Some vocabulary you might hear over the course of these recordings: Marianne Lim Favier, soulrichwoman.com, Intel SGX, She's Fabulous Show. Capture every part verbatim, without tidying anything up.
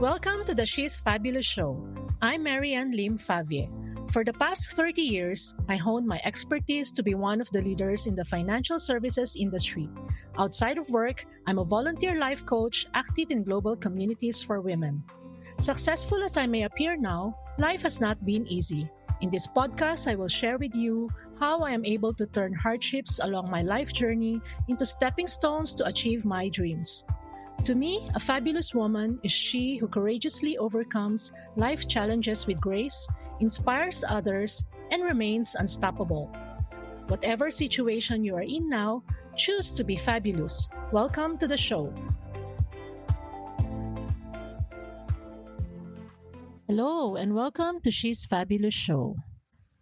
Welcome to the She's Fabulous Show. I'm Marianne Lim Favier. For the past thirty years, I honed my expertise to be one of the leaders in the financial services industry. Outside of work, I'm a volunteer life coach active in global communities for women. Successful as I may appear now, life has not been easy. In this podcast, I will share with you how I am able to turn hardships along my life journey into stepping stones to achieve my dreams. To me, a fabulous woman is she who courageously overcomes life challenges with grace, inspires others, and remains unstoppable. Whatever situation you are in now, choose to be fabulous. Welcome to the show. Hello, and welcome to She's Fabulous Show.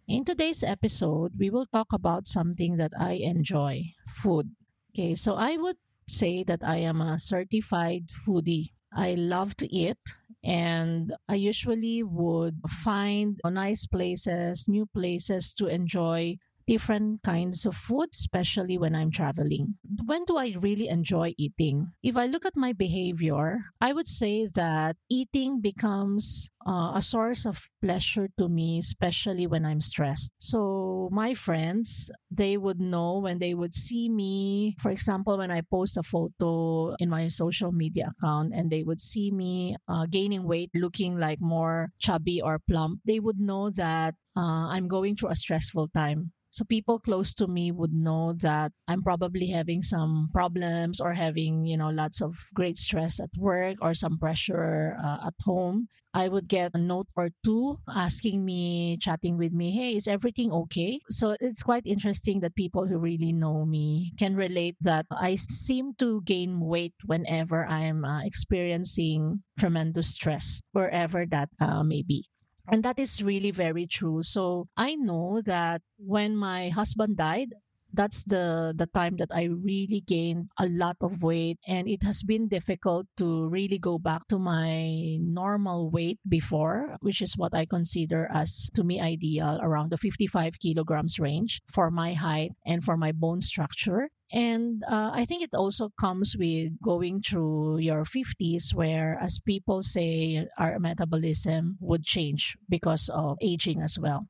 In today's episode, we will talk about something that I enjoy, food. Okay, so I would say that I am a certified foodie. I love to eat, and I usually would find nice places, new places to enjoy different kinds of food, especially when I'm traveling. When do I really enjoy eating? If I look at my behavior, I would say that eating becomes uh, a source of pleasure to me, especially when I'm stressed. So my friends, they would know when they would see me, for example, when I post a photo in my social media account and they would see me uh, gaining weight, looking like more chubby or plump, they would know that uh, I'm going through a stressful time. So people close to me would know that I'm probably having some problems or having, you know, lots of great stress at work or some pressure uh, at home. I would get a note or two asking me, chatting with me, hey, is everything okay? So it's quite interesting that people who really know me can relate that I seem to gain weight whenever I'm uh, experiencing tremendous stress, wherever that uh, may be. And that is really very true. So I know that when my husband died, that's the, the time that I really gained a lot of weight. And it has been difficult to really go back to my normal weight before, which is what I consider as, to me, ideal, around the fifty-five kilograms range for my height and for my bone structure. And uh, I think it also comes with going through your fifties where, as people say, our metabolism would change because of aging as well.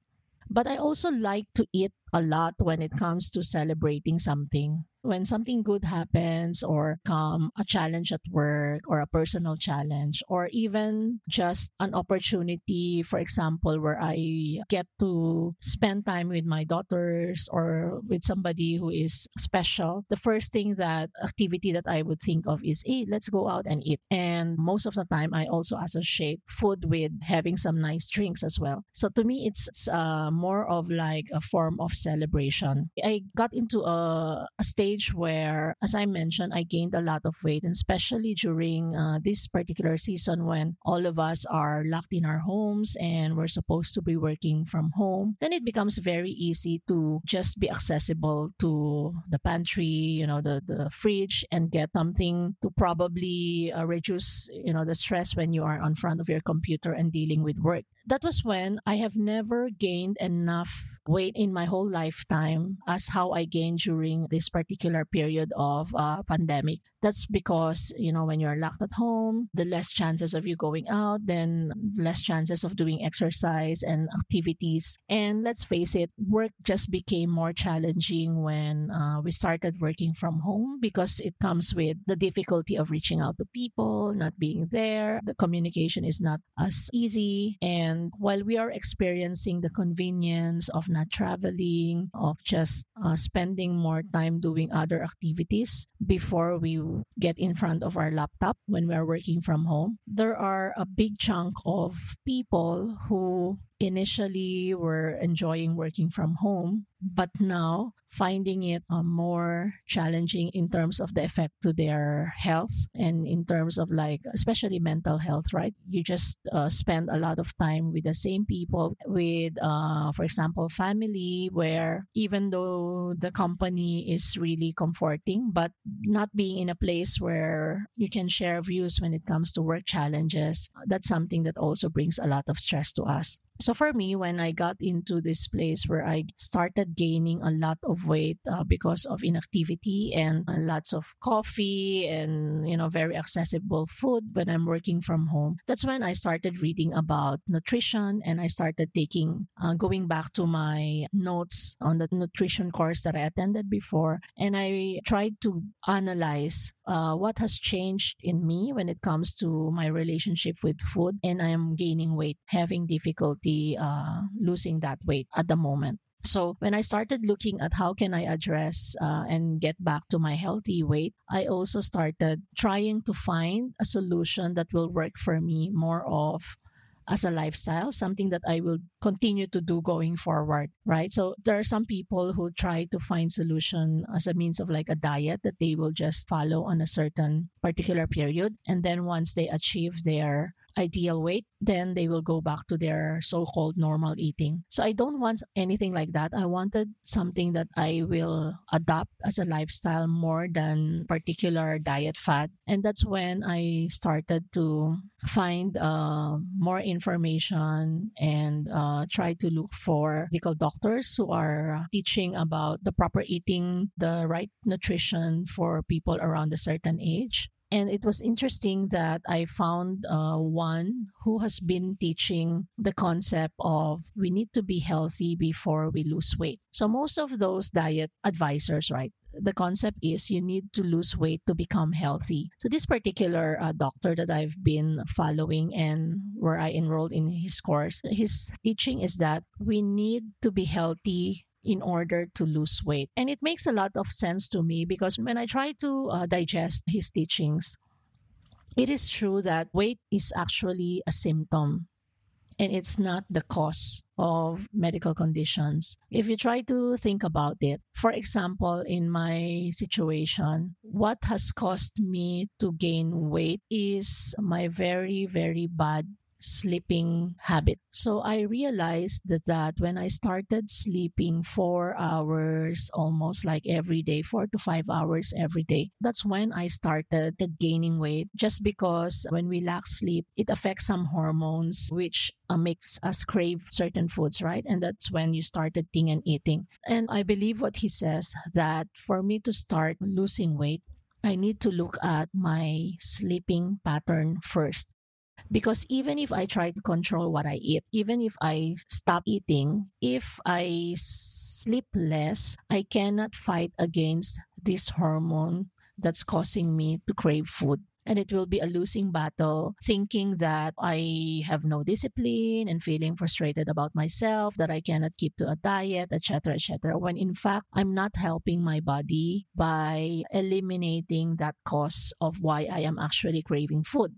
But I also like to eat a lot when it comes to celebrating something. When something good happens or come a challenge at work or a personal challenge or even just an opportunity, for example, where I get to spend time with my daughters or with somebody who is special, the first thing that activity that I would think of is, hey, let's go out and eat. And most of the time, I also associate food with having some nice drinks as well. So to me, it's uh, more of like a form of celebration. I got into a, a state where, as I mentioned, I gained a lot of weight, and especially during uh, this particular season when all of us are locked in our homes and we're supposed to be working from home, then it becomes very easy to just be accessible to the pantry, you know, the, the fridge, and get something to probably uh, reduce, you know, the stress when you are in front of your computer and dealing with work. That was when I have never gained enough weight in my whole lifetime as how I gained during this particular period of uh, pandemic. That's because, you know, when you're locked at home, the less chances of you going out, then less chances of doing exercise and activities. And let's face it, work just became more challenging when uh, we started working from home because it comes with the difficulty of reaching out to people, not being there. The communication is not as easy. And while we are experiencing the convenience of not traveling, of just uh, spending more time doing other activities before we get in front of our laptop when we are working from home, there are a big chunk of people who initially were enjoying working from home, but now finding it uh, more challenging in terms of the effect to their health and in terms of like, especially mental health, right? You just uh, spend a lot of time with the same people, with, uh, for example, family, where even though the company is really comforting, but not being in a place where you can share views when it comes to work challenges, that's something that also brings a lot of stress to us. So for me, when I got into this place where I started gaining a lot of weight uh, because of inactivity and uh, lots of coffee and, you know, very accessible food when I'm working from home, that's when I started reading about nutrition, and I started taking, uh, going back to my notes on the nutrition course that I attended before. And I tried to analyze uh, what has changed in me when it comes to my relationship with food, and I am gaining weight, having difficulty Uh, losing that weight at the moment. So when I started looking at how can I address uh, and get back to my healthy weight, I also started trying to find a solution that will work for me more of as a lifestyle, something that I will continue to do going forward, right? So there are some people who try to find solution as a means of like a diet that they will just follow on a certain particular period. And then once they achieve their ideal weight, then they will go back to their so-called normal eating. So I don't want anything like that. I wanted something that I will adopt as a lifestyle more than particular diet fad. And that's when I started to find uh, more information and uh, try to look for medical doctors who are teaching about the proper eating, the right nutrition for people around a certain age. And it was interesting that I found uh, one who has been teaching the concept of we need to be healthy before we lose weight. So most of those diet advisors, right? The concept is you need to lose weight to become healthy. So this particular uh, doctor that I've been following and where I enrolled in his course, his teaching is that we need to be healthy in order to lose weight. And it makes a lot of sense to me because when I try to uh, digest his teachings, it is true that weight is actually a symptom and it's not the cause of medical conditions. If you try to think about it, for example, in my situation, what has caused me to gain weight is my very, very bad sleeping habit. So I realized that, that when I started sleeping four hours, almost like every day, four to five hours every day, that's when I started gaining weight, just because when we lack sleep, it affects some hormones, which uh, makes us crave certain foods, right? And that's when you start eating and eating. And I believe what he says, that for me to start losing weight, I need to look at my sleeping pattern first. Because even if I try to control what I eat, even if I stop eating, if I sleep less, I cannot fight against this hormone that's causing me to crave food. And it will be a losing battle, thinking that I have no discipline and feeling frustrated about myself, that I cannot keep to a diet, et cetera, et cetera. When in fact, I'm not helping my body by eliminating that cause of why I am actually craving food.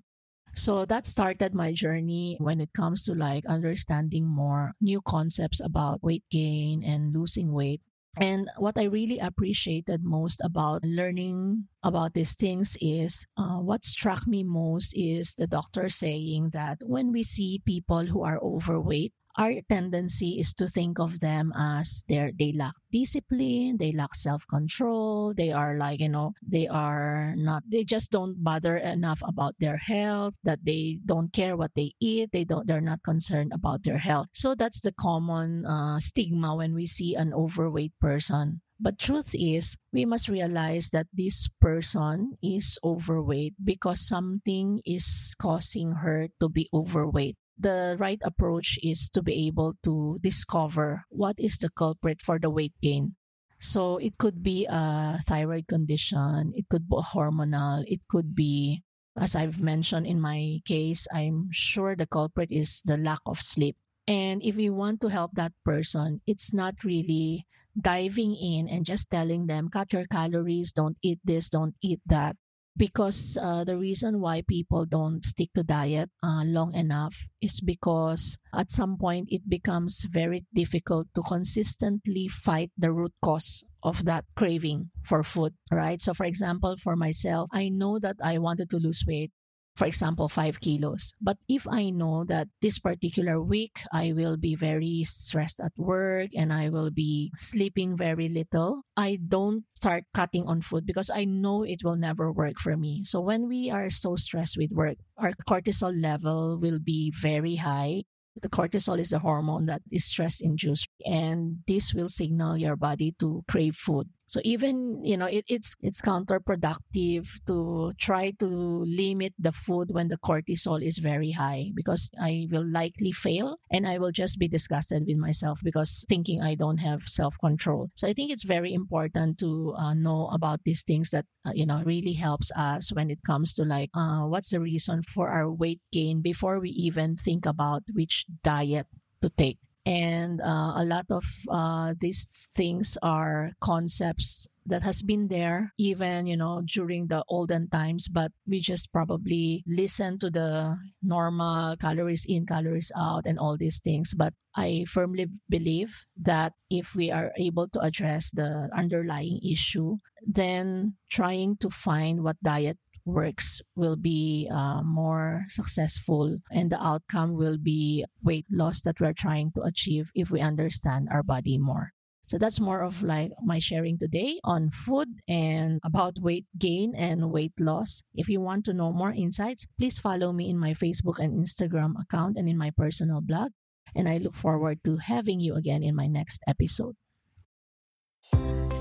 So that started my journey when it comes to like understanding more new concepts about weight gain and losing weight. And what I really appreciated most about learning about these things is uh, what struck me most is the doctor saying that when we see people who are overweight, our tendency is to think of them as they're, they lack discipline, they lack self-control, they are like, you know, they are not, they just don't bother enough about their health, that they don't care what they eat, they don't, they're not concerned about their health. So that's the common uh, stigma when we see an overweight person. But truth is, we must realize that this person is overweight because something is causing her to be overweight. The right approach is to be able to discover what is the culprit for the weight gain. So it could be a thyroid condition, it could be hormonal, it could be, as I've mentioned in my case, I'm sure the culprit is the lack of sleep. And if we want to help that person, it's not really diving in and just telling them, cut your calories, don't eat this, don't eat that. Because uh, the reason why people don't stick to diet uh, long enough is because at some point it becomes very difficult to consistently fight the root cause of that craving for food, right? So for example, for myself, I know that I wanted to lose weight, for example, five kilos. But if I know that this particular week, I will be very stressed at work and I will be sleeping very little, I don't start cutting on food because I know it will never work for me. So when we are so stressed with work, our cortisol level will be very high. The cortisol is a hormone that is stress-induced, and this will signal your body to crave food. So even, you know, it, it's it's counterproductive to try to limit the food when the cortisol is very high, because I will likely fail and I will just be disgusted with myself because thinking I don't have self-control. So I think it's very important to uh, know about these things that, uh, you know, really helps us when it comes to like, uh, what's the reason for our weight gain before we even think about which diet to take. And uh, a lot of uh, these things are concepts that has been there even, you know, during the olden times, but we just probably listen to the normal calories in, calories out and all these things. But I firmly believe that if we are able to address the underlying issue, then trying to find what diet works will be uh, more successful, and the outcome will be weight loss that we're trying to achieve if we understand our body more. So that's more of like my sharing today on food and about weight gain and weight loss. If you want to know more insights, please follow me in my Facebook and Instagram account and in my personal blog. And I look forward to having you again in my next episode.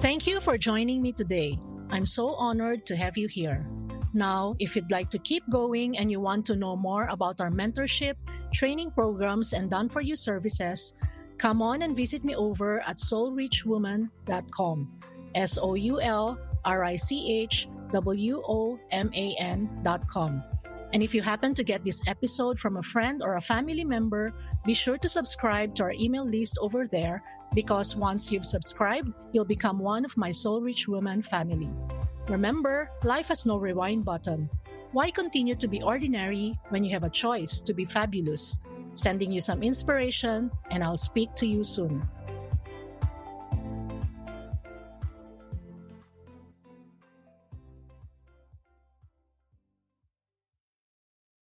Thank you for joining me today. I'm so honored to have you here. Now, if you'd like to keep going and you want to know more about our mentorship, training programs, and done-for-you services, come on and visit me over at soul rich woman dot com, S O U L R I C H W O M A N dot com. And if you happen to get this episode from a friend or a family member, be sure to subscribe to our email list over there, because once you've subscribed, you'll become one of my Soul Rich Woman family. Remember, life has no rewind button. Why continue to be ordinary when you have a choice to be fabulous? Sending you some inspiration, and I'll speak to you soon.